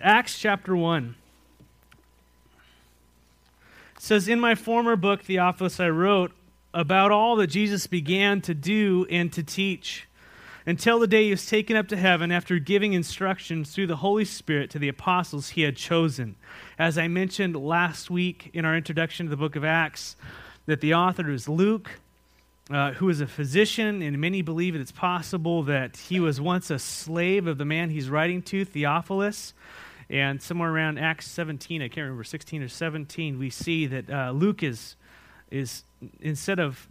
Acts chapter 1. It says, "In my former book, Theophilus, I wrote about all that Jesus began to do and to teach, until the day he was taken up to heaven after giving instructions through the Holy Spirit to the apostles he had chosen." As I mentioned last week in our introduction to the book of Acts, that the author is Luke, who is a physician, and many believe it's possible that he was once a slave of the man he's writing to, Theophilus. And somewhere around Acts 17, I can't remember, 16 or 17, we see that Luke is instead of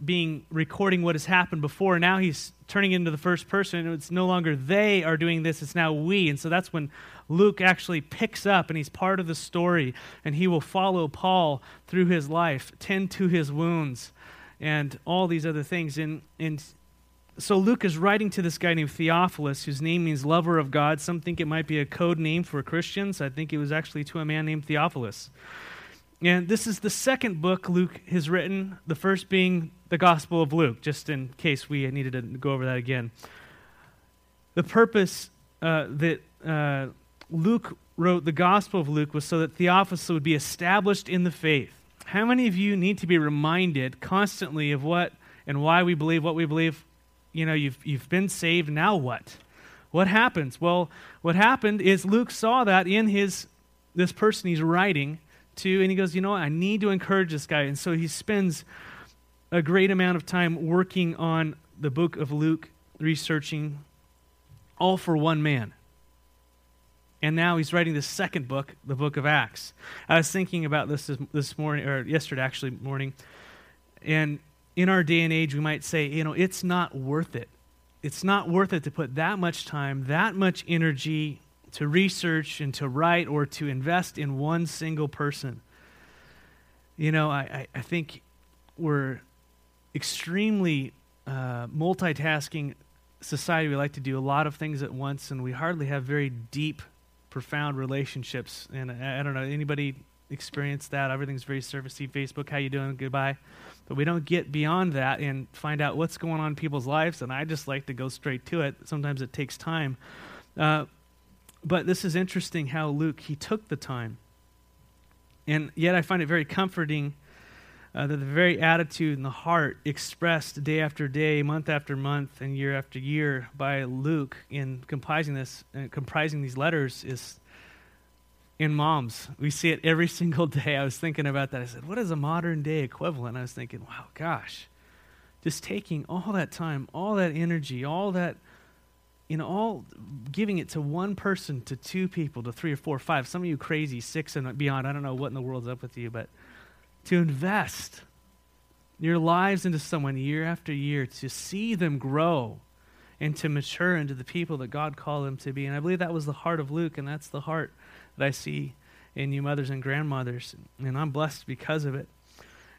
recording what has happened before, now he's turning into the first person. It's no longer they are doing this, it's now we. And so that's when Luke actually picks up and he's part of the story, and he will follow Paul through his life, tend to his wounds, and all these other things. And so Luke is writing to this guy named Theophilus, whose name means lover of God. Some think it might be a code name for Christians. I think it was actually to a man named Theophilus. And this is the second book Luke has written, the first being the Gospel of Luke, just in case we needed to go over that again. The purpose that Luke wrote the Gospel of Luke was so that Theophilus would be established in the faith. How many of you need to be reminded constantly of what and why we believe what we believe? You know, you've been saved, now what? What happens? Well, what happened is Luke saw that in this person he's writing to, and he goes, you know what, I need to encourage this guy. And so he spends a great amount of time working on the book of Luke, researching, all for one man. And now he's writing the second book, the book of Acts. I was thinking about this morning, or yesterday actually morning, and in our day and age, we might say, you know, it's not worth it. It's not worth it to put that much time, that much energy to research and to write or to invest in one single person. You know, I think we're extremely multitasking society. We like to do a lot of things at once, and we hardly have very deep, profound relationships. And I don't know, anybody experience that? Everything's very surfacey. Facebook, how you doing? Goodbye. But we don't get beyond that and find out what's going on in people's lives, and I just like to go straight to it. Sometimes it takes time. But this is interesting how Luke, he took the time. And yet I find it very comforting that the very attitude and the heart expressed day after day, month after month, and year after year by Luke in comprising these letters is in moms. We see it every single day. I was thinking about that. I said, what is a modern day equivalent? I was thinking, wow, gosh, just taking all that time, all that energy, all that, you know, all giving it to one person, to two people, to three or four or five, some of you crazy, six and beyond. I don't know what in the world's up with you, but to invest your lives into someone year after year, to see them grow and to mature into the people that God called them to be. And I believe that was the heart of Luke, and that's the heart that I see in you mothers and grandmothers, and I'm blessed because of it.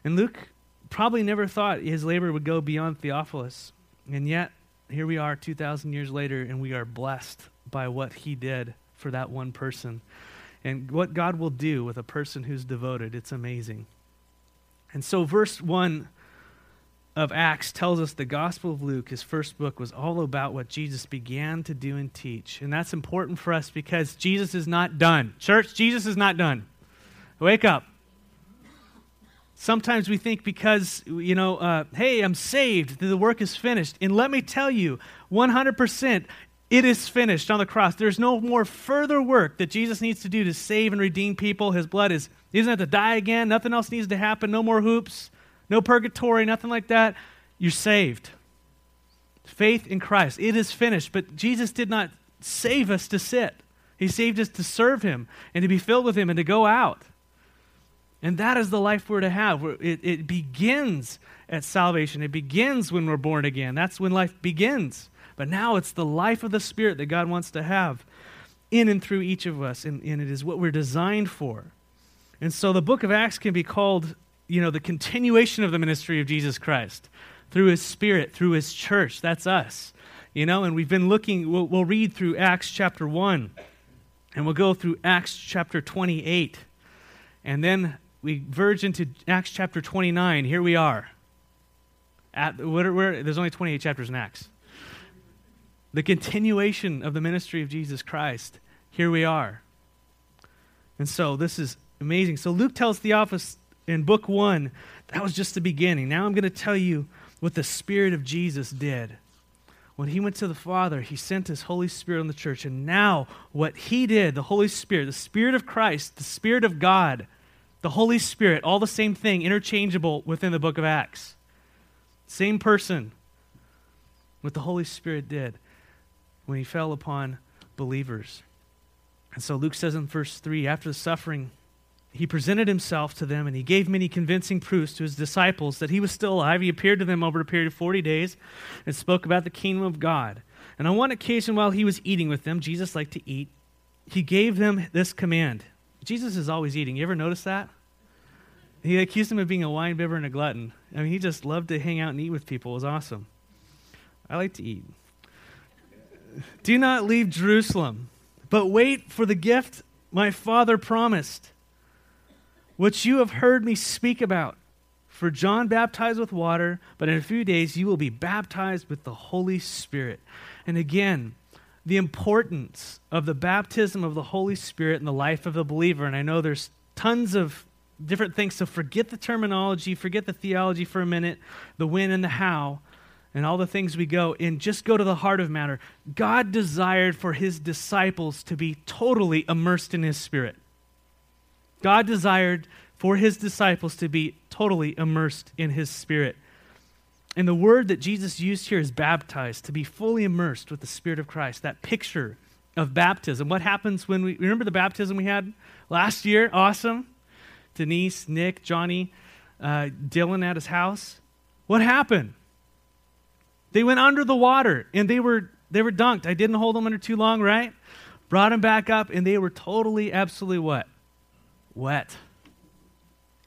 And Luke probably never thought his labor would go beyond Theophilus, and yet here we are 2,000 years later, and we are blessed by what he did for that one person. And what God will do with a person who's devoted, it's amazing. And so verse 1 of Acts tells us the Gospel of Luke, his first book, was all about what Jesus began to do and teach. And that's important for us because Jesus is not done. Church, Jesus is not done. Wake up. Sometimes we think because, you know, hey, I'm saved, the work is finished. And let me tell you, 100%, it is finished on the cross. There's no more further work that Jesus needs to do to save and redeem people. His blood is, he doesn't have to die again. Nothing else needs to happen. No more hoops, no purgatory, nothing like that. You're saved. Faith in Christ. It is finished. But Jesus did not save us to sit. He saved us to serve him and to be filled with him and to go out. And that is the life we're to have. It begins at salvation. It begins when we're born again. That's when life begins. But now it's the life of the Spirit that God wants to have in and through each of us, and it is what we're designed for. And so the book of Acts can be called, you know, the continuation of the ministry of Jesus Christ through his Spirit, through his church. That's us, you know, and we've been looking, we'll read through Acts chapter 1, and we'll go through Acts chapter 28, and then we verge into Acts chapter 29. Here we are. There's only 28 chapters in Acts. The continuation of the ministry of Jesus Christ. Here we are. And so this is amazing. So Luke tells Theophilus in book 1, that was just the beginning. Now I'm going to tell you what the Spirit of Jesus did. When he went to the Father, he sent his Holy Spirit on the church. And now what he did, the Holy Spirit, the Spirit of Christ, the Spirit of God, the Holy Spirit, all the same thing, interchangeable within the book of Acts. Same person. What the Holy Spirit did when he fell upon believers. And so Luke says in verse 3, after the suffering, he presented himself to them and he gave many convincing proofs to his disciples that he was still alive. He appeared to them over a period of 40 days and spoke about the kingdom of God. And on one occasion while he was eating with them, Jesus liked to eat, he gave them this command. Jesus is always eating. You ever notice that? He accused him of being a wine bibber and a glutton. I mean, he just loved to hang out and eat with people. It was awesome. I like to eat. Do not leave Jerusalem, but wait for the gift my Father promised, which you have heard me speak about. For John baptized with water, but in a few days you will be baptized with the Holy Spirit. And again, the importance of the baptism of the Holy Spirit in the life of the believer. And I know there's tons of different things, so forget the terminology, forget the theology for a minute, the when and the how, and all the things we go, and just go to the heart of matter. God desired for his disciples to be totally immersed in his Spirit. God desired for his disciples to be totally immersed in his Spirit. And the word that Jesus used here is baptized, to be fully immersed with the Spirit of Christ, that picture of baptism. What happens when we remember the baptism we had last year? Awesome. Denise, Nick, Johnny, Dylan at his house. What happened? They went under the water, and they were dunked. I didn't hold them under too long, right? Brought them back up, and they were totally, absolutely what? Wet.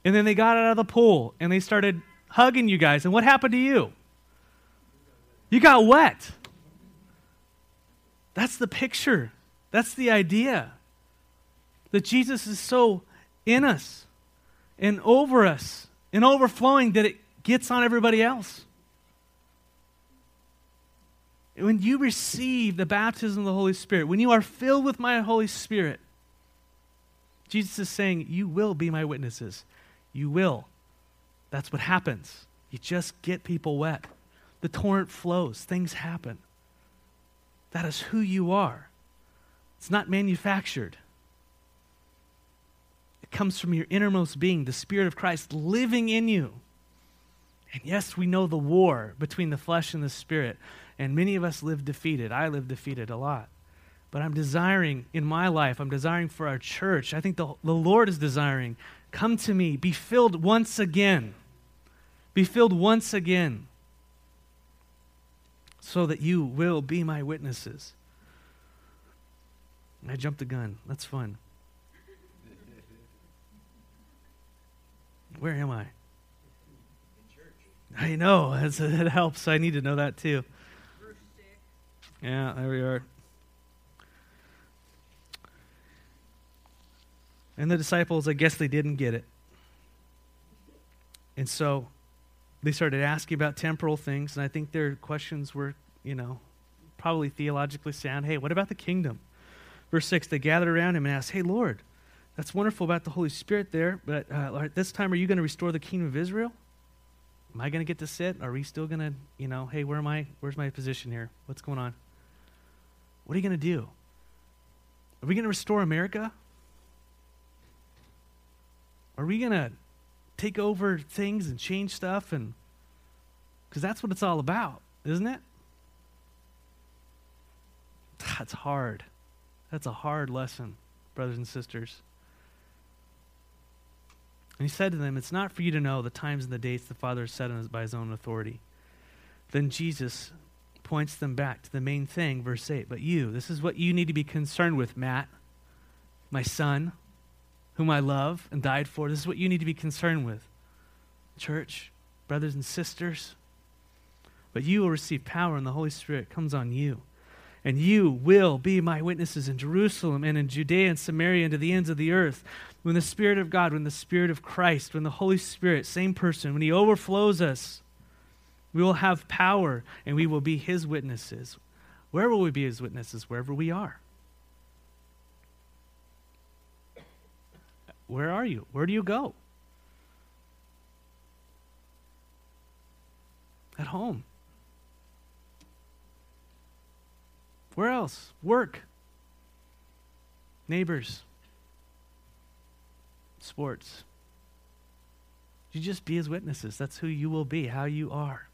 And then they got out of the pool and they started hugging you guys. And what happened to you? You got wet. That's the picture. That's the idea. That Jesus is so in us and over us and overflowing that it gets on everybody else. When you receive the baptism of the Holy Spirit, when you are filled with my Holy Spirit, Jesus is saying, you will be my witnesses. You will. That's what happens. You just get people wet. The torrent flows. Things happen. That is who you are. It's not manufactured. It comes from your innermost being, the Spirit of Christ living in you. And yes, we know the war between the flesh and the Spirit. And many of us live defeated. I live defeated a lot. But I'm desiring in my life, I'm desiring for our church. I think the Lord is desiring. Come to me, be filled once again. Be filled once again so that you will be my witnesses. I jumped the gun. That's fun. Where am I? In church. I know. It helps. I need to know that too. Yeah, there we are. And the disciples, I guess they didn't get it. And so they started asking about temporal things, and I think their questions were, probably theologically sound. Hey, what about the kingdom? Verse 6, they gathered around him and asked, hey, Lord, that's wonderful about the Holy Spirit there, but at this time, are you going to restore the kingdom of Israel? Am I going to get to sit? Are we still going to, hey, where am I? Where's my position here? What's going on? What are you going to do? Are we going to restore America? Are we going to take over things and change stuff? Because that's what it's all about, isn't it? That's hard. That's a hard lesson, brothers and sisters. And he said to them, it's not for you to know the times and the dates the Father has set on us by his own authority. Then Jesus points them back to the main thing, verse 8. But you, this is what you need to be concerned with, Matt, my son, whom I love and died for. This is what you need to be concerned with. Church, brothers and sisters, but you will receive power and the Holy Spirit comes on you. And you will be my witnesses in Jerusalem and in Judea and Samaria and to the ends of the earth. When the Spirit of God, when the Spirit of Christ, when the Holy Spirit, same person, when he overflows us, we will have power and we will be his witnesses. Where will we be his witnesses? Wherever we are. Where are you? Where do you go? At home. Where else? Work. Neighbors. Sports. You just be his witnesses. That's who you will be, how you are.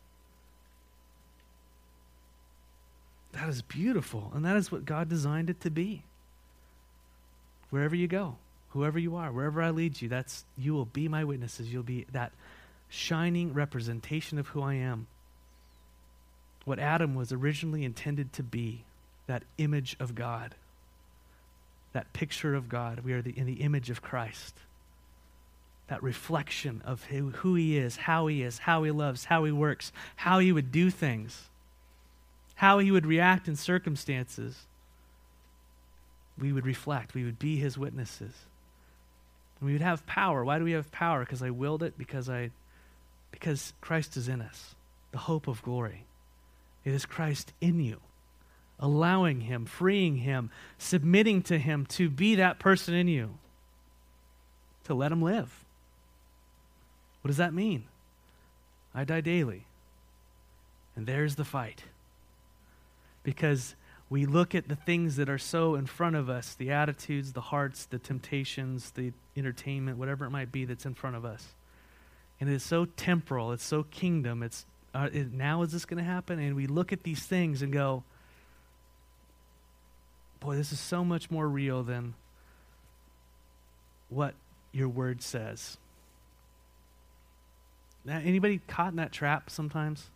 That is beautiful, and that is what God designed it to be. Wherever you go, whoever you are, wherever I lead you, that's you will be my witnesses. You'll be that shining representation of who I am. What Adam was originally intended to be, that image of God, that picture of God. We are in the image of Christ. That reflection of who he is, how he loves, how he works, how he would do things, how he would react in circumstances. We would reflect. We would be his witnesses. And we would have power. Why do we have power? Because I willed it, because Christ is in us, the hope of glory. It is Christ in you, allowing him, freeing him, submitting to him to be that person in you, to let him live. What does that mean? I die daily. And there's the fight. Because we look at the things that are so in front of us, the attitudes, the hearts, the temptations, the entertainment, whatever it might be that's in front of us. And it is so temporal, it's so kingdom, it's now is this going to happen? And we look at these things and go, boy, this is so much more real than what your word says. Now, anybody caught in that trap sometimes?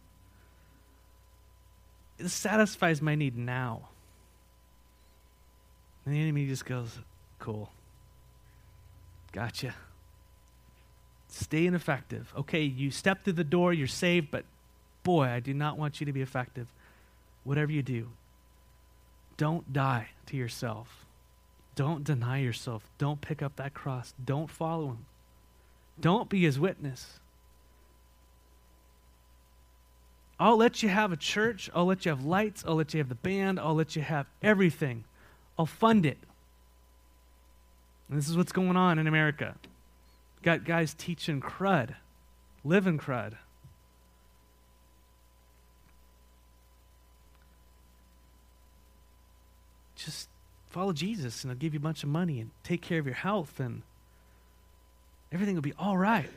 It satisfies my need now. And the enemy just goes, cool. Gotcha. Stay ineffective. Okay, you step through the door, you're saved, but boy, I do not want you to be effective. Whatever you do, don't die to yourself. Don't deny yourself. Don't pick up that cross. Don't follow him. Don't be his witness. I'll let you have a church. I'll let you have lights. I'll let you have the band. I'll let you have everything. I'll fund it. And this is what's going on in America. Got guys teaching crud, living crud. Just follow Jesus and I'll give you a bunch of money and take care of your health and everything will be all right.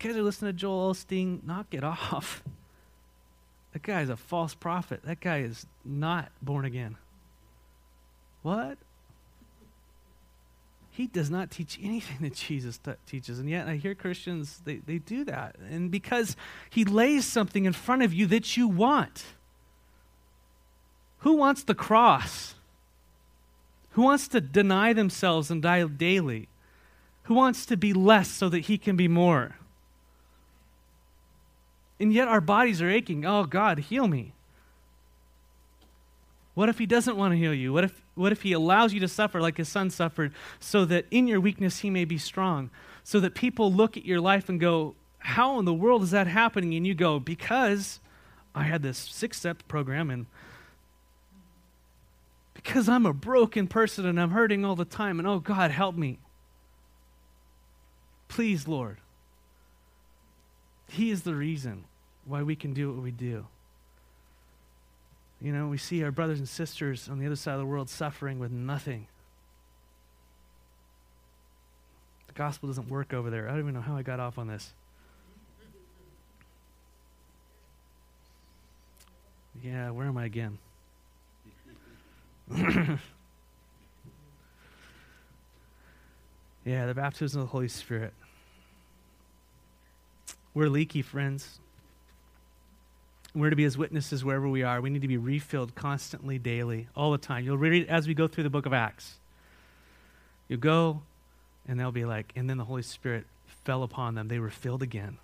Kids are listening to Joel Osteen, knock it off. That guy is a false prophet. That guy is not born again. What? He does not teach anything that Jesus teaches. And yet I hear Christians, they do that. And because he lays something in front of you that you want. Who wants the cross? Who wants to deny themselves and die daily? Who wants to be less so that he can be more? And yet our bodies are aching. Oh, God, heal me. What if he doesn't want to heal you? What if he allows you to suffer like his son suffered so that in your weakness he may be strong? So that people look at your life and go, how in the world is that happening? And you go, because I had this 6-step program and because I'm a broken person and I'm hurting all the time and oh, God, help me. Please, Lord. He is the reason why we can do what we do. You know, we see our brothers and sisters on the other side of the world suffering with nothing. The gospel doesn't work over there. I don't even know how I got off on this. Yeah, where am I again? Yeah, the baptism of the Holy Spirit. We're leaky, friends. We're to be his witnesses wherever we are. We need to be refilled constantly, daily, all the time. You'll read it as we go through the book of Acts. You go, and they'll be like, and then the Holy Spirit fell upon them. They were filled again.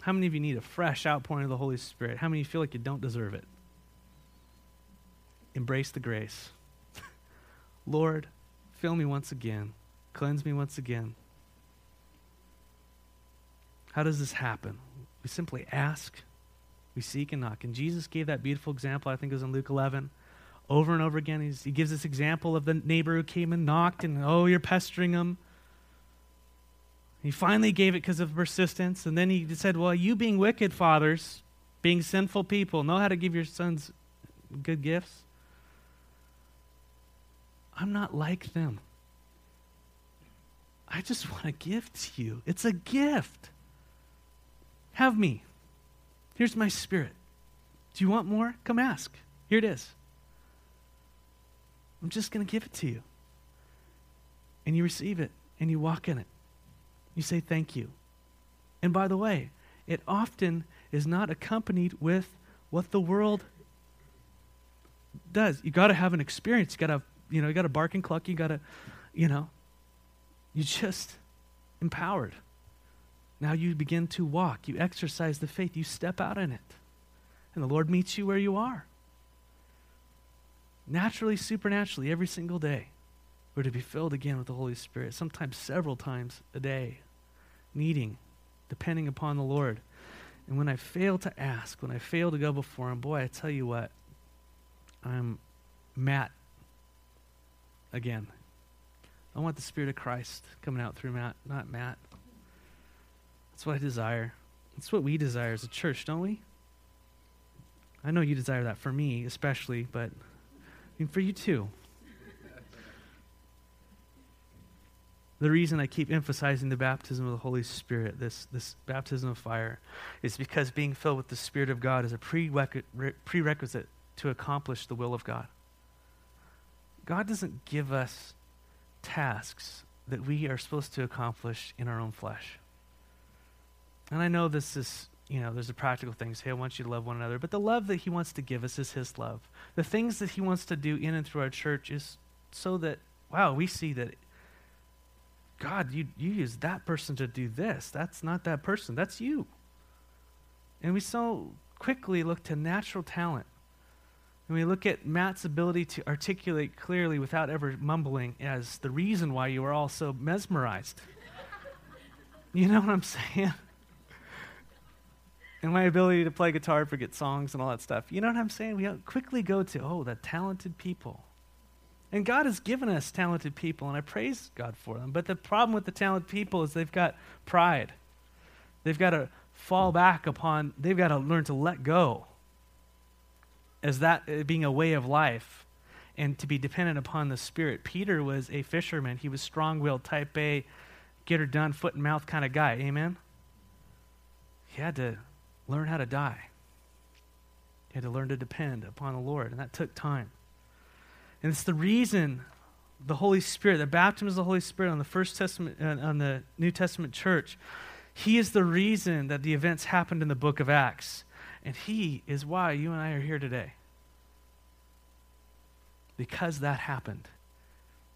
How many of you need a fresh outpouring of the Holy Spirit? How many of you feel like you don't deserve it? Embrace the grace. Lord, fill me once again. Cleanse me once again. How does this happen? We simply ask. We seek and knock. And Jesus gave that beautiful example, I think it was in Luke 11, Over and over again, he gives this example of the neighbor who came and knocked, and oh, you're pestering him. He finally gave it because of persistence, and then he said, well, you being wicked fathers, being sinful people, know how to give your sons good gifts. I'm not like them. I just want to give to you. It's a gift. Have me. Here's my Spirit. Do you want more? Come ask. Here it is. I'm just going to give it to you. And you receive it, and you walk in it. You say thank you. And by the way, it often is not accompanied with what the world does. You got to have an experience. You got to, you got to bark and cluck. You got to, you just empowered. Now you begin to walk. You exercise the faith. You step out in it. And the Lord meets you where you are. Naturally, supernaturally, every single day, we're to be filled again with the Holy Spirit, sometimes several times a day, needing, depending upon the Lord. And when I fail to ask, when I fail to go before Him, boy, I tell you what, I'm Matt again. I want the Spirit of Christ coming out through Matt, not Matt. That's what I desire. That's what we desire as a church, don't we? I know you desire that for me especially, but and for you too. The reason I keep emphasizing the baptism of the Holy Spirit, this baptism of fire, is because being filled with the Spirit of God is a prerequisite to accomplish the will of God. God doesn't give us tasks that we are supposed to accomplish in our own flesh. And I know this is there's the practical things. Hey, I want you to love one another. But the love that He wants to give us is His love. The things that He wants to do in and through our church is so that, wow, we see that, God, you use that person to do this. That's not that person. That's you. And we so quickly look to natural talent. And we look at Matt's ability to articulate clearly without ever mumbling as the reason why you are all so mesmerized. You know what I'm saying? And my ability to play guitar, forget songs, and all that stuff. You know what I'm saying? We quickly go to, the talented people. And God has given us talented people, and I praise God for them. But the problem with the talented people is they've got pride. They've got to fall back upon, they've got to learn to let go as that being a way of life and to be dependent upon the Spirit. Peter was a fisherman. He was strong-willed, type A, get-her-done, foot-and-mouth kind of guy. Amen? He had to learn how to die. You had to learn to depend upon the Lord, and that took time. And it's the reason the Holy Spirit, the baptism of the Holy Spirit on the First Testament, on the New Testament church, He is the reason that the events happened in the Book of Acts, and He is why you and I are here today. Because that happened,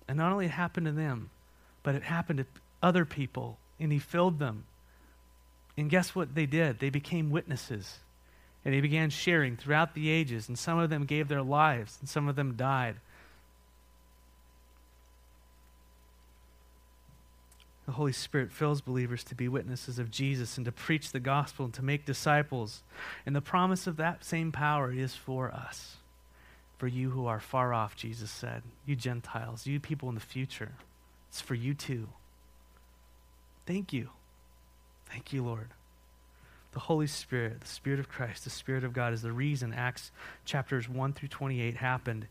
and not only it happened to them, but it happened to other people, and He filled them. And guess what they did? They became witnesses. And they began sharing throughout the ages. And some of them gave their lives. And some of them died. The Holy Spirit fills believers to be witnesses of Jesus and to preach the gospel and to make disciples. And the promise of that same power is for us. For you who are far off, Jesus said. You Gentiles, you people in the future. It's for you too. Thank you. Thank you, Lord. The Holy Spirit, the Spirit of Christ, the Spirit of God is the reason Acts chapters 1 through 28 happened,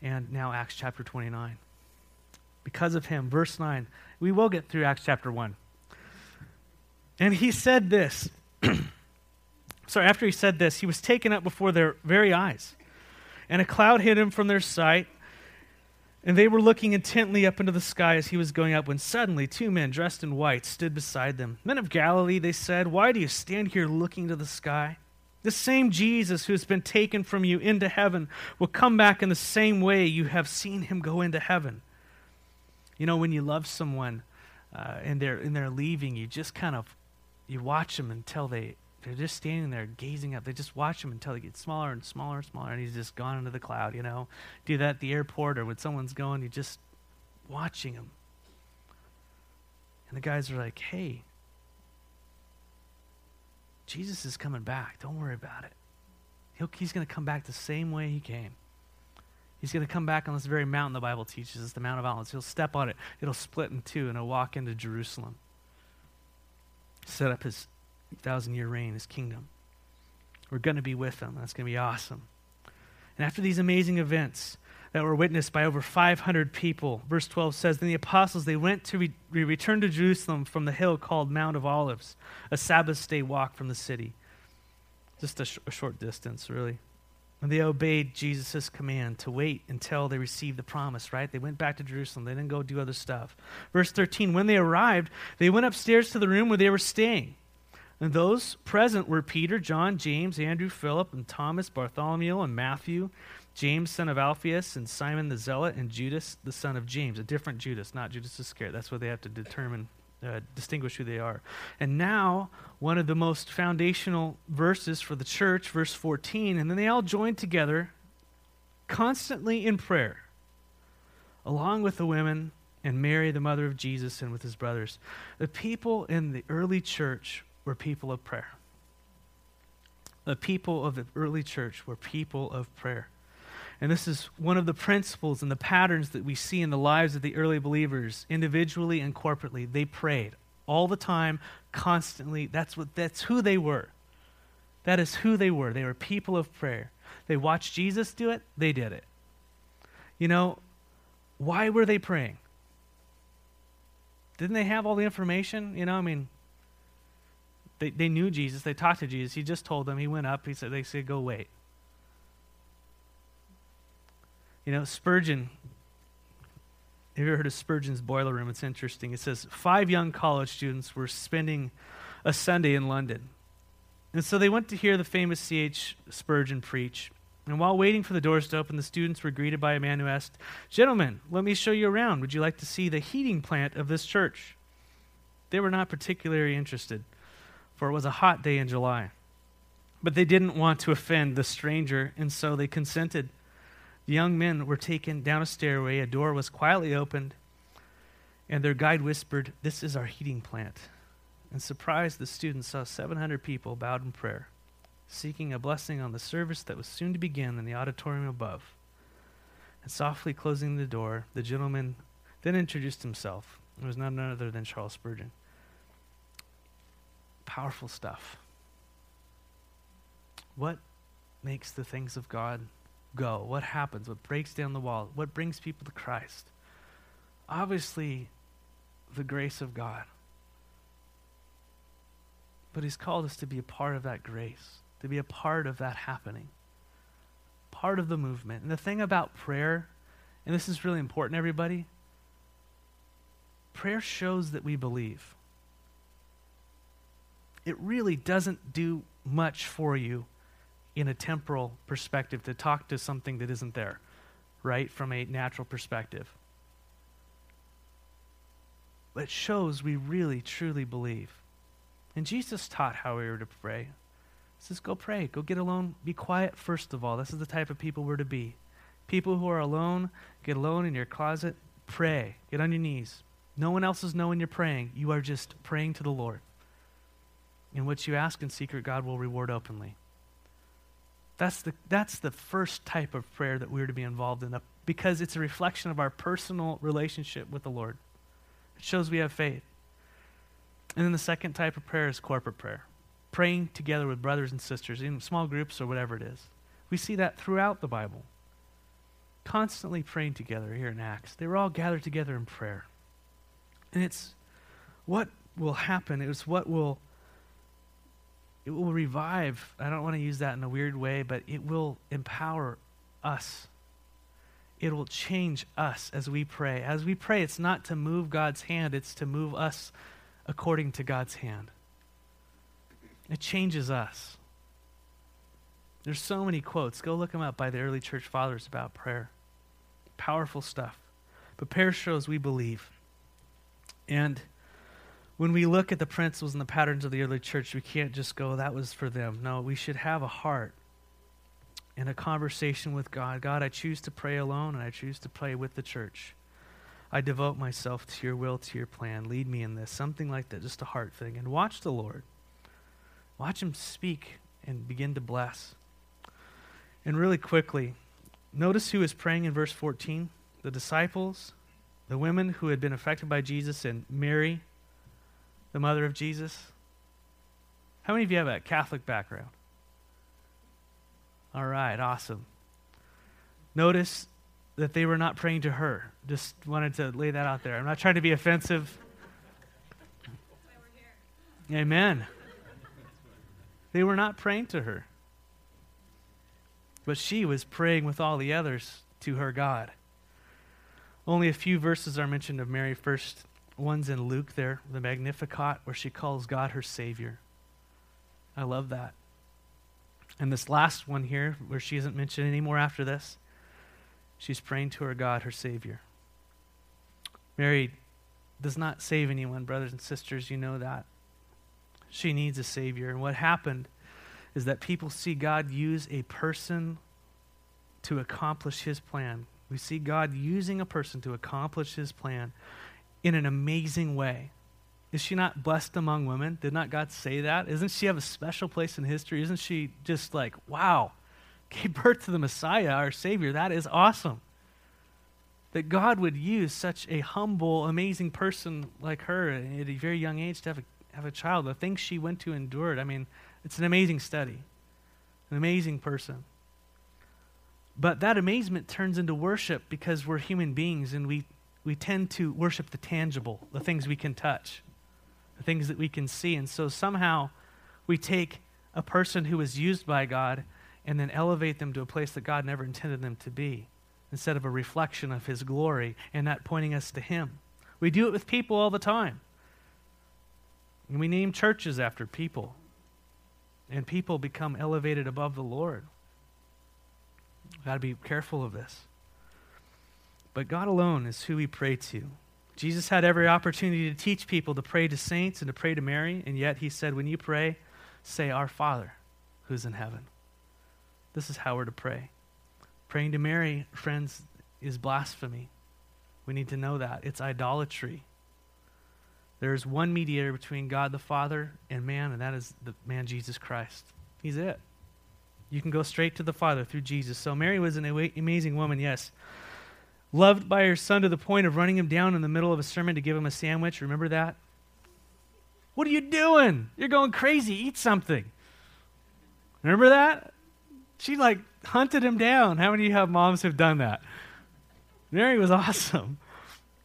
and now Acts chapter 29. Because of Him, verse 9, we will get through Acts chapter 1. And He said this. After He said this, He was taken up before their very eyes, and a cloud hid Him from their sight. And they were looking intently up into the sky as He was going up, when suddenly 2 men dressed in white stood beside them. Men of Galilee, they said, why do you stand here looking to the sky? The same Jesus who has been taken from you into heaven will come back in the same way you have seen Him go into heaven. You know, when you love someone and they're leaving, you just kind of, you watch them until they're just standing there gazing up. They just watch Him until they get smaller and smaller and smaller, and He's just gone into the cloud, Do that at the airport or when someone's going, you're just watching Him. And the guys are like, hey, Jesus is coming back. Don't worry about it. He's going to come back the same way He came. He's going to come back on this very mountain the Bible teaches us, the Mount of Olives. He'll step on it. It'll split in two, and he'll walk into Jerusalem. Set up his 1,000-year reign, his kingdom. We're going to be with him. That's going to be awesome. And after these amazing events that were witnessed by over 500 people, verse 12 says, then the apostles, they went to return to Jerusalem from the hill called Mount of Olives, a Sabbath day walk from the city. Just a short distance, really. And they obeyed Jesus' command to wait until they received the promise, right? They went back to Jerusalem. They didn't go do other stuff. Verse 13, when they arrived, they went upstairs to the room where they were staying. And those present were Peter, John, James, Andrew, Philip, and Thomas, Bartholomew, and Matthew, James, son of Alphaeus, and Simon the Zealot, and Judas, the son of James. A different Judas, not Judas Iscariot. That's what they have to determine, distinguish who they are. And now, one of the most foundational verses for the church, verse 14, and then they all joined together constantly in prayer, along with the women and Mary, the mother of Jesus, and with his brothers. The people in the early church were people of prayer. The people of the early church were people of prayer. And this is one of the principles and the patterns that we see in the lives of the early believers, individually and corporately. They prayed all the time, constantly. That's who they were. That is who they were. They were people of prayer. They watched Jesus do it. They did it. You know, why were they praying? Didn't they have all the information? You know, I mean, they knew Jesus. They talked to Jesus. He just told them. He went up. He said, they said, go wait. You know, Spurgeon, have you ever heard of Spurgeon's Boiler Room? It's interesting. It says, 5 young college students were spending a Sunday in London. And so they went to hear the famous C.H. Spurgeon preach. And while waiting for the doors to open, the students were greeted by a man who asked, gentlemen, let me show you around. Would you like to see the heating plant of this church? They were not particularly interested, for it was a hot day in July. But they didn't want to offend the stranger, and so they consented. The young men were taken down a stairway, a door was quietly opened, and their guide whispered, this is our heating plant. And surprised, the students saw 700 people bowed in prayer, seeking a blessing on the service that was soon to begin in the auditorium above. And softly closing the door, the gentleman then introduced himself. It was none other than Charles Spurgeon. Powerful stuff. What makes the things of God go? What happens? What breaks down the wall? What brings people to Christ? Obviously, the grace of God. But he's called us to be a part of that grace, to be a part of that happening, part of the movement. And the thing about prayer, and this is really important, everybody, prayer shows that we believe. It really doesn't do much for you in a temporal perspective to talk to something that isn't there, right, from a natural perspective. But it shows we really, truly believe. And Jesus taught how we were to pray. He says, go pray. Go get alone. Be quiet, first of all. This is the type of people we're to be. People who are alone, get alone in your closet, pray. Get on your knees. No one else is knowing you're praying. You are just praying to the Lord. And what you ask in secret, God will reward openly. That's the first type of prayer that we're to be involved in, because it's a reflection of our personal relationship with the Lord. It shows we have faith. And then the second type of prayer is corporate prayer, praying together with brothers and sisters in small groups or whatever it is. We see that throughout the Bible, constantly praying together here in Acts. They were all gathered together in prayer. And it's what will happen. It's what will It will revive. I don't want to use that in a weird way, but it will empower us. It will change us as we pray. As we pray, it's not to move God's hand, it's to move us according to God's hand. It changes us. There's so many quotes. Go look them up by the early church fathers about prayer. Powerful stuff. But prayer shows we believe. And when we look at the principles and the patterns of the early church, we can't just go, that was for them. No, we should have a heart and a conversation with God. God, I choose to pray alone, and I choose to pray with the church. I devote myself to your will, to your plan. Lead me in this. Something like that, just a heart thing. And watch the Lord. Watch him speak and begin to bless. And really quickly, Notice who is praying in verse 14. The disciples, the women who had been affected by Jesus, and Mary, the mother of Jesus. How many of you have a Catholic background? All right, awesome. Notice that they were not praying to her. Just wanted to lay that out there. I'm not trying to be offensive. That's why we're here. Amen. They were not praying to her. But she was praying with all the others to her God. Only a few verses are mentioned of Mary. First one's in Luke there, the Magnificat, where she calls God her Savior. I love that. And this last one here, where she isn't mentioned anymore after this, she's praying to her God, her Savior. Mary does not save anyone, brothers and sisters, you know that. She needs a Savior. And what happened is that people see God use a person to accomplish his plan. We see God using a person to accomplish his plan in an amazing way. Is she not blessed among women? Did not God say that? Doesn't she have a special place in history? Isn't she just like, wow, gave birth to the Messiah, our Savior? That is awesome. That God would use such a humble, amazing person like her at a very young age to have a child. The things she went to endured. I mean, it's an amazing study, an amazing person. But that amazement turns into worship because we're human beings and we tend to worship the tangible, the things we can touch, the things that we can see. And so somehow we take a person who is used by God and then elevate them to a place that God never intended them to be instead of a reflection of his glory and that pointing us to him. We do it with people all the time. And we name churches after people. And people become elevated above the Lord. We've got to be careful of this. But God alone is who we pray to. Jesus had every opportunity to teach people to pray to saints and to pray to Mary, and yet he said, when you pray, say, Our Father, who's in heaven. This is how we're to pray. Praying to Mary, friends, is blasphemy. We need to know that. It's idolatry. There is one mediator between God the Father and man, and that is the man Jesus Christ. He's it. You can go straight to the Father through Jesus. So Mary was an amazing woman, yes. Loved by her son to the point of running him down in the middle of a sermon to give him a sandwich. Remember that? What are you doing? You're going crazy. Eat something. Remember that? She like hunted him down. How many of you have moms who've done that? Mary was awesome.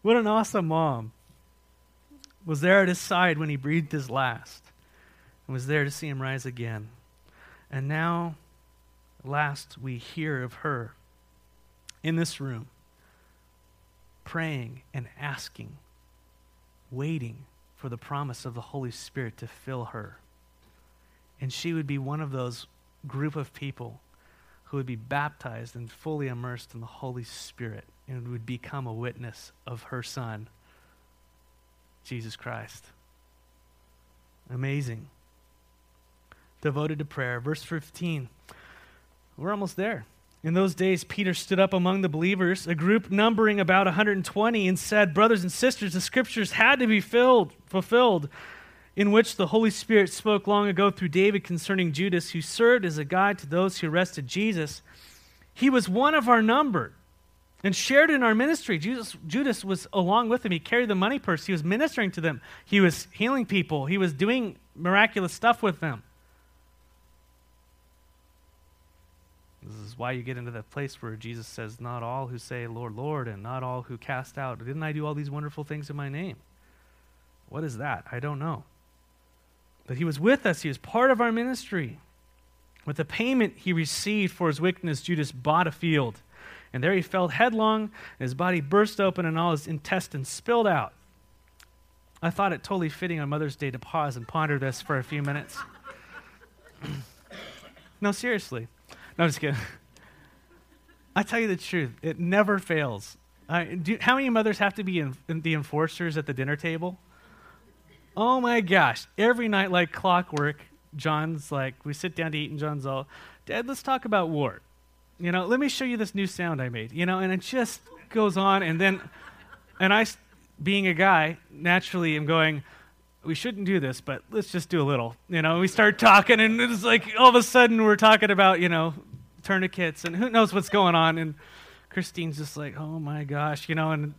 What an awesome mom. Was there at his side when he breathed his last. And was there to see him rise again. And now, last, we hear of her in this room. Praying and asking, waiting for the promise of the Holy Spirit to fill her. And she would be one of those group of people who would be baptized and fully immersed in the Holy Spirit and would become a witness of her son, Jesus Christ. Amazing. Devoted to prayer. Verse 15. We're almost there. In those days, Peter stood up among the believers, a group numbering about 120, and said, Brothers and sisters, the scriptures had to be fulfilled, in which the Holy Spirit spoke long ago through David concerning Judas, who served as a guide to those who arrested Jesus. He was one of our number and shared in our ministry. Judas was along with him. He carried the money purse. He was ministering to them. He was healing people. He was doing miraculous stuff with them. This is why you get into that place where Jesus says, not all who say, Lord, Lord, and not all who cast out. Didn't I do all these wonderful things in my name? What is that? I don't know. But he was with us. He was part of our ministry. With the payment he received for his wickedness, Judas bought a field. And there he fell headlong, and his body burst open, and all his intestines spilled out. I thought it totally fitting on Mother's Day to pause and ponder this for a few minutes. No, seriously. No, I'm just kidding. I tell you the truth. It never fails. How many mothers have to be the enforcers at the dinner table? Oh, my gosh. Every night like clockwork, John's like, we sit down to eat, and John's all, Dad, let's talk about war. You know, let me show you this new sound I made. You know, and it just goes on. And then, and I, being a guy, naturally am going, we shouldn't do this, but let's just do a little. You know, we start talking, and it's like all of a sudden we're talking about, you know, tourniquets and who knows what's going on. And Christine's just like, oh my gosh, you know, and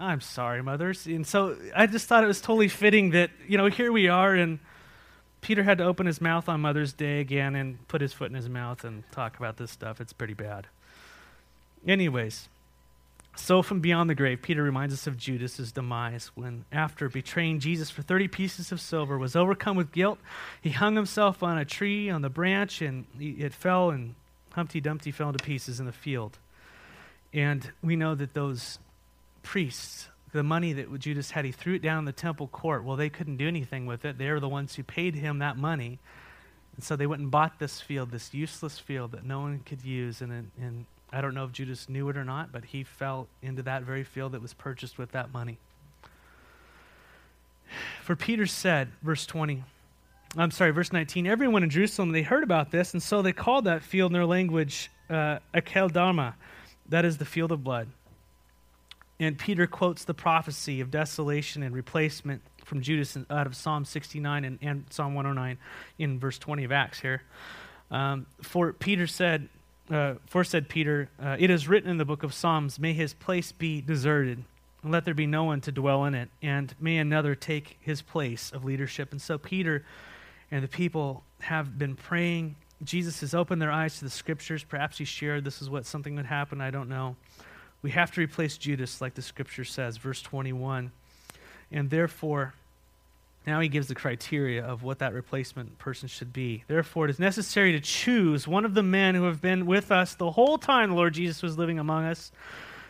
I'm sorry, mothers. And so I just thought it was totally fitting that, you know, here we are, and Peter had to open his mouth on Mother's Day again and put his foot in his mouth and talk about this stuff. It's pretty bad. Anyways, so from beyond the grave, Peter reminds us of Judas' demise when, after betraying Jesus for 30 pieces of silver, was overcome with guilt. He hung himself on a tree, on the branch, and it fell, and Humpty Dumpty fell to pieces in the field. And we know that those priests, the money that Judas had, he threw it down in the temple court. Well, they couldn't do anything with it. They were the ones who paid him that money. And so they went and bought this field, this useless field that no one could use, and I don't know if Judas knew it or not, but he fell into that very field that was purchased with that money. For Peter said, verse 19, everyone in Jerusalem, they heard about this, and so they called that field in their language Akeldama, that is the field of blood. And Peter quotes the prophecy of desolation and replacement from Judas out of Psalm 69 and Psalm 109 in verse 20 of Acts here. For said Peter, it is written in the book of Psalms, may his place be deserted, and let there be no one to dwell in it, and may another take his place of leadership. And so Peter and the people have been praying. Jesus has opened their eyes to the scriptures. Perhaps he shared this is what something would happen. I don't know. We have to replace Judas, like the scripture says, verse 21. And therefore, now he gives the criteria of what that replacement person should be. Therefore, it is necessary to choose one of the men who have been with us the whole time the Lord Jesus was living among us,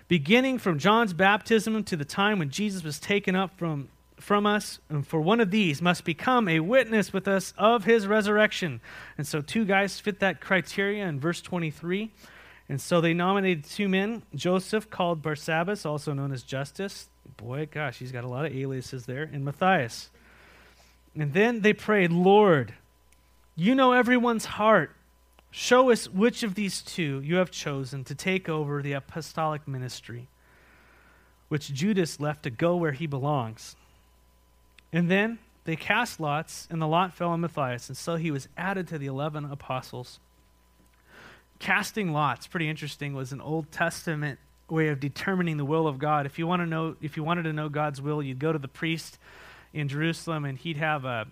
beginning from John's baptism to the time when Jesus was taken up from us, and for one of these must become a witness with us of his resurrection. And so two guys fit that criteria in verse 23. And so they nominated two men, Joseph, called Barsabbas, also known as Justus. Boy, gosh, he's got a lot of aliases there. And Matthias. And then they prayed, Lord, you know everyone's heart. Show us which of these two you have chosen to take over the apostolic ministry, which Judas left to go where he belongs. And then they cast lots, and the lot fell on Matthias, and so he was added to the 11 apostles. Casting lots, pretty interesting, was an Old Testament way of determining the will of God. If you wanted to know God's will, you'd go to the priest in Jerusalem, and he'd have a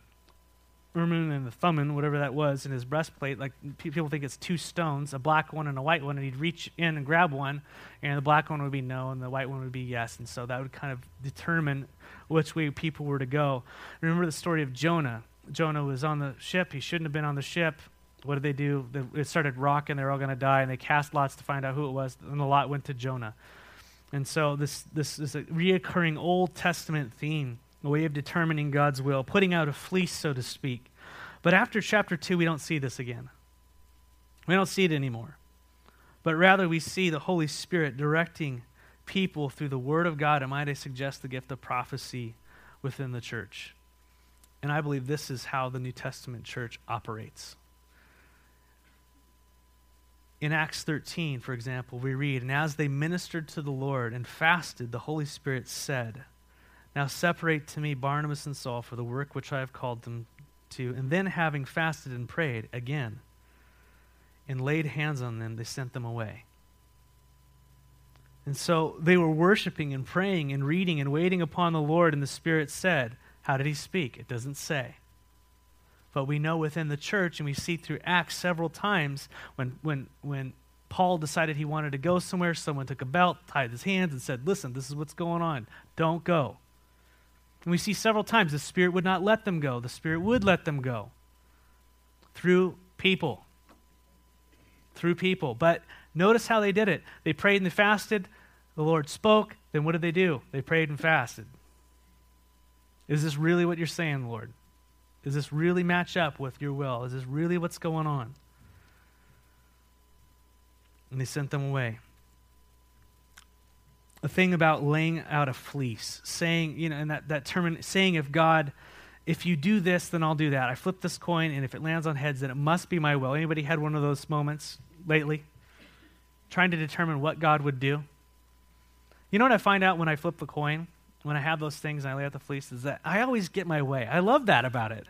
Urim and the Thummim, whatever that was, in his breastplate. Like, people think it's two stones, a black one and a white one, and he'd reach in and grab one, and the black one would be no, and the white one would be yes. And so that would kind of determine which way people were to go. Remember the story of Jonah. Jonah was on the ship. He shouldn't have been on the ship. What did they do? It started rocking. They're all going to die, and they cast lots to find out who it was, and the lot went to Jonah. And so this is a reoccurring Old Testament theme, a way of determining God's will, putting out a fleece, so to speak. But after chapter 2, we don't see this again. We don't see it anymore. But rather, we see the Holy Spirit directing people through the Word of God, and might I suggest the gift of prophecy within the church. And I believe this is how the New Testament church operates. In Acts 13, for example, we read, and as they ministered to the Lord and fasted, the Holy Spirit said, now separate to me Barnabas and Saul for the work which I have called them to. And then, having fasted and prayed again and laid hands on them, they sent them away. And so they were worshiping and praying and reading and waiting upon the Lord, and the Spirit said, how did he speak? It doesn't say. But we know within the church, and we see through Acts several times, when Paul decided he wanted to go somewhere, someone took a belt, tied his hands, and said, listen, this is what's going on. Don't go. And we see several times the Spirit would not let them go. The Spirit would let them go through people. But notice how they did it. They prayed and they fasted. The Lord spoke. Then what did they do? They prayed and fasted. Is this really what you're saying, Lord? Does this really match up with your will? Is this really what's going on? And they sent them away. A thing about laying out a fleece, saying, you know, and that term, saying of God, if you do this, then I'll do that. I flip this coin, and if it lands on heads, then it must be my will. Anybody had one of those moments lately? Trying to determine what God would do? You know what I find out when I flip the coin, when I have those things and I lay out the fleece, is that I always get my way. I love that about it.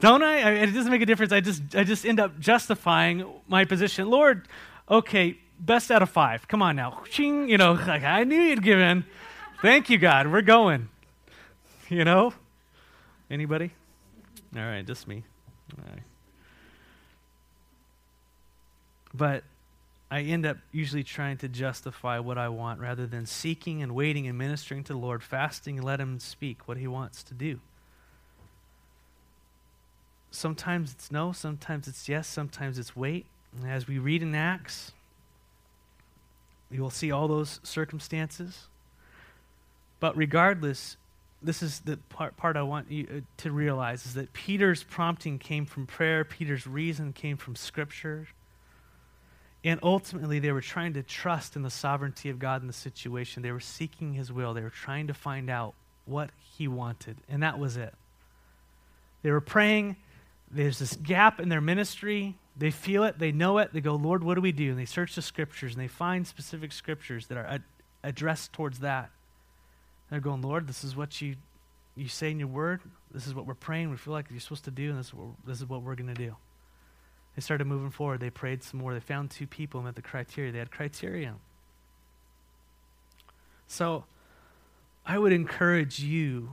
Don't I? It doesn't make a difference. I just end up justifying my position. Lord, okay, best out of 5. Come on now. Ching, you know, like I knew you'd give in. Thank you, God. We're going. You know? Anybody? All right, just me. All right. But I end up usually trying to justify what I want rather than seeking and waiting and ministering to the Lord, fasting, let Him speak what He wants to do. Sometimes it's no, sometimes it's yes, sometimes it's wait. And as we read in Acts, you will see all those circumstances. But regardless, this is the part I want you to realize, is that Peter's prompting came from prayer, Peter's reason came from Scripture, and ultimately they were trying to trust in the sovereignty of God in the situation. They were seeking His will. They were trying to find out what He wanted, and that was it. They were praying. There's this gap in their ministry. They feel it. They know it. They go, Lord, what do we do? And they search the Scriptures, and they find specific Scriptures that are addressed towards that. They're going, Lord, this is what you say in your word. This is what we're praying. We feel like you're supposed to do, and this is what we're going to do. They started moving forward. They prayed some more. They found 2 people and met the criteria. They had criterion. So I would encourage you,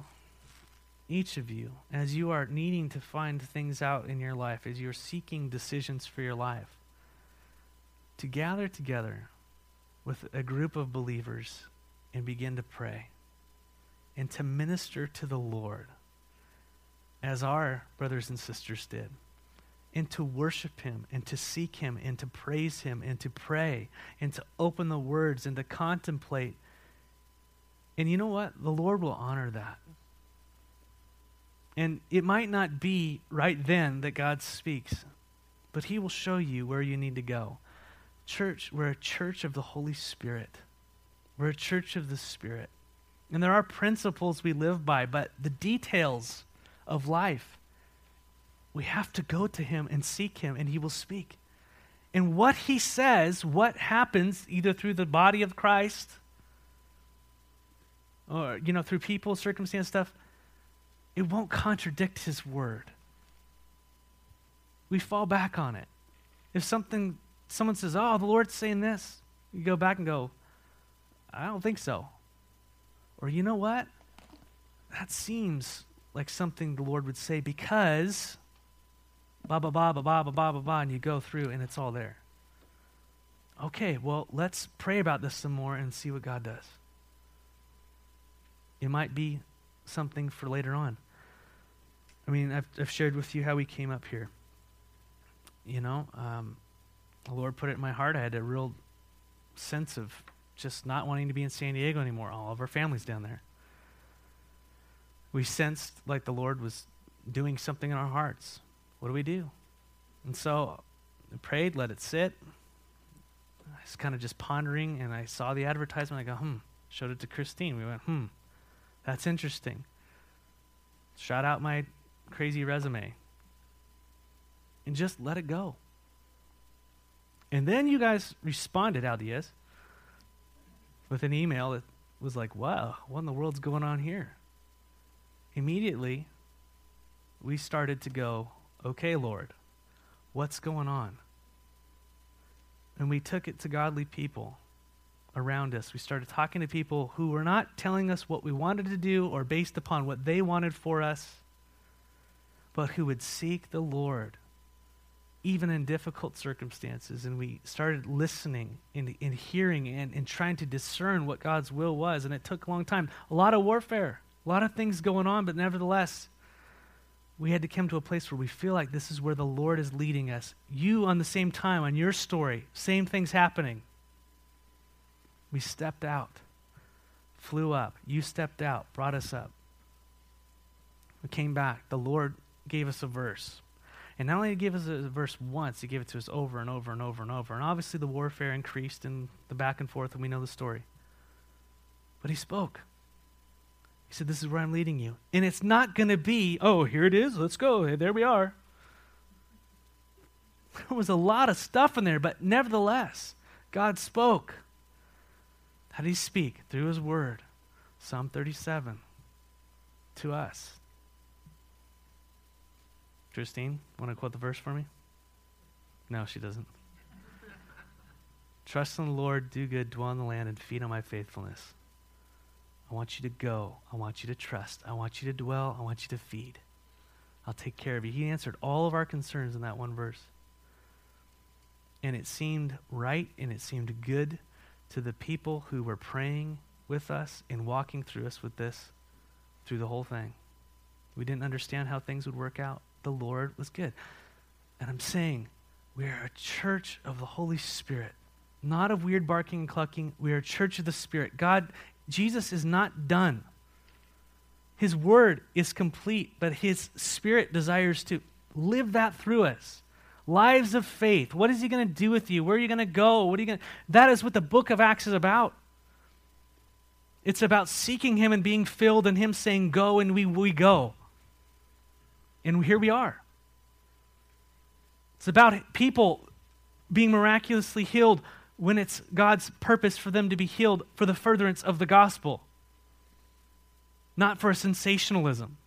each of you, as you are needing to find things out in your life, as you're seeking decisions for your life, to gather together with a group of believers and begin to pray and to minister to the Lord as our brothers and sisters did, and to worship Him and to seek Him and to praise Him and to pray and to open the words and to contemplate. And you know what? The Lord will honor that. And it might not be right then that God speaks, but He will show you where you need to go. Church, we're a church of the Holy Spirit. We're a church of the Spirit. And there are principles we live by, but the details of life, we have to go to Him and seek Him, and He will speak. And what He says, what happens either through the body of Christ or, you know, through people, circumstance, stuff, it won't contradict His word. We fall back on it. If someone says, oh, the Lord's saying this, you go back and go, I don't think so. Or you know what? That seems like something the Lord would say because blah, blah, blah, blah, blah, blah, blah, blah, and you go through and it's all there. Okay, well, let's pray about this some more and see what God does. It might be something for later on. I mean, I've shared with you how we came up here. You know, the Lord put it in my heart. I had a real sense of just not wanting to be in San Diego anymore. All of our family's down there. We sensed like the Lord was doing something in our hearts. What do we do? And so I prayed, let it sit. I was kind of just pondering, and I saw the advertisement. I go, Showed it to Christine. We went, that's interesting. Shot out my crazy resume. And just let it go. And then you guys responded, Aldias, with an email that was like, wow, what in the world's going on here? Immediately, we started to go, okay, Lord, what's going on? And we took it to godly people around us. We started talking to people who were not telling us what we wanted to do or based upon what they wanted for us, but who would seek the Lord even in difficult circumstances. And we started listening and hearing and trying to discern what God's will was. And it took a long time. A lot of warfare, a lot of things going on, but nevertheless, we had to come to a place where we feel like this is where the Lord is leading us. You, on the same time, on your story, same things happening. We stepped out, flew up. You stepped out, brought us up. We came back. The Lord gave us a verse. And not only did He give us a verse once, He gave it to us over and over and over and over. And obviously the warfare increased and the back and forth, and we know the story. But He spoke. He said, this is where I'm leading you. And it's not going to be, oh, here it is, let's go, hey, there we are. There was a lot of stuff in there, but nevertheless, God spoke. How did He speak? Through His word, Psalm 37, to us. Christine, want to quote the verse for me? No, she doesn't. Trust in the Lord, do good, dwell in the land, and feed on my faithfulness. I want you to go. I want you to trust. I want you to dwell. I want you to feed. I'll take care of you. He answered all of our concerns in that one verse. And it seemed right and it seemed good to the people who were praying with us and walking through us with this through the whole thing. We didn't understand how things would work out. The Lord was good. And I'm saying we are a church of the Holy Spirit, not of weird barking and clucking. We are a church of the Spirit. God, Jesus is not done. His word is complete, but his Spirit desires to live that through us. Lives of faith. What is he going to do with you? Where are you going to go? What are you going? That is what the book of Acts is about. It's about seeking him and being filled and him saying, go, and we go. And here we are. It's about people being miraculously healed when it's God's purpose for them to be healed for the furtherance of the gospel, not for sensationalism.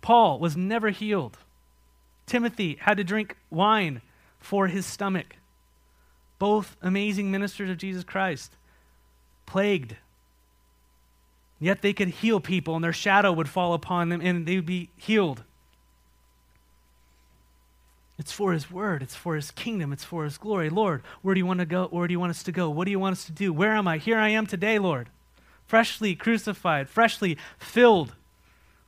Paul was never healed. Timothy had to drink wine for his stomach. Both amazing ministers of Jesus Christ, plagued. Yet they could heal people and their shadow would fall upon them and they would be healed. It's for his word. It's for his kingdom. It's for his glory. Lord, where do you want to go? Where do you want us to go? What do you want us to do? Where am I? Here I am today, Lord. Freshly crucified, freshly filled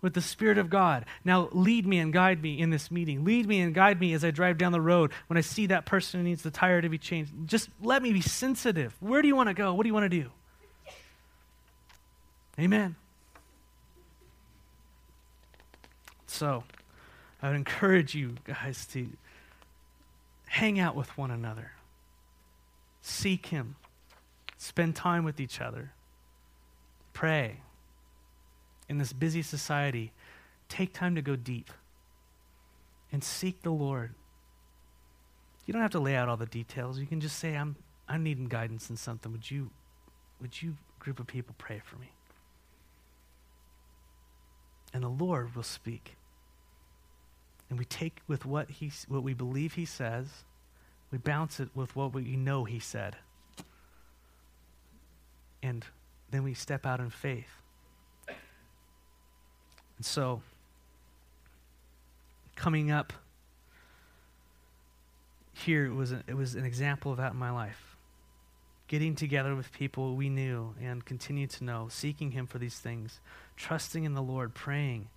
with the Spirit of God. Now lead me and guide me in this meeting. Lead me and guide me as I drive down the road. When I see that person who needs the tire to be changed, just let me be sensitive. Where do you want to go? What do you want to do? Amen. So, I would encourage you guys to hang out with one another. Seek him. Spend time with each other. Pray. In this busy society, take time to go deep and seek the Lord. You don't have to lay out all the details. You can just say, I'm needing guidance in something. Would you group of people pray for me? And the Lord will speak. And we take with what we believe he says, we bounce it with what we know he said. And then we step out in faith. And so, coming up here, it was an example of that in my life. Getting together with people we knew and continue to know, seeking him for these things, trusting in the Lord, praying,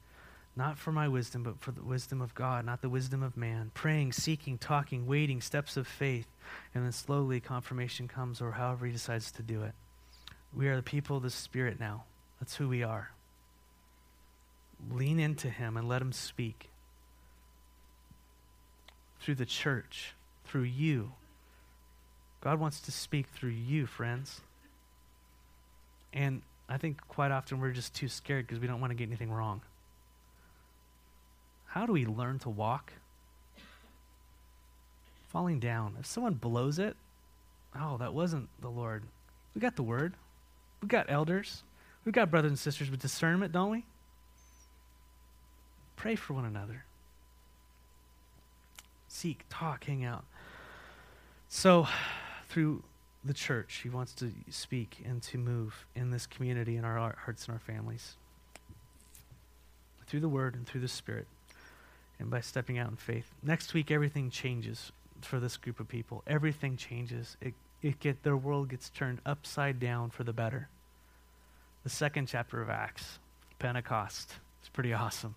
not for my wisdom, but for the wisdom of God, not the wisdom of man. Praying, seeking, talking, waiting, steps of faith, and then slowly confirmation comes or however he decides to do it. We are the people of the Spirit now. That's who we are. Lean into him and let him speak through the church, through you. God wants to speak through you, friends. And I think quite often we're just too scared because we don't want to get anything wrong. How do we learn to walk? Falling down. If someone blows it, oh, that wasn't the Lord. We got the word. We got elders. We got brothers and sisters with discernment, don't we? Pray for one another. Seek, talk, hang out. So, through the church, he wants to speak and to move in this community, in our hearts and our families. Through the word and through the Spirit, and by stepping out in faith. Next week, everything changes for this group of people. Everything changes. Their world gets turned upside down for the better. The second chapter of Acts, Pentecost. It's pretty awesome.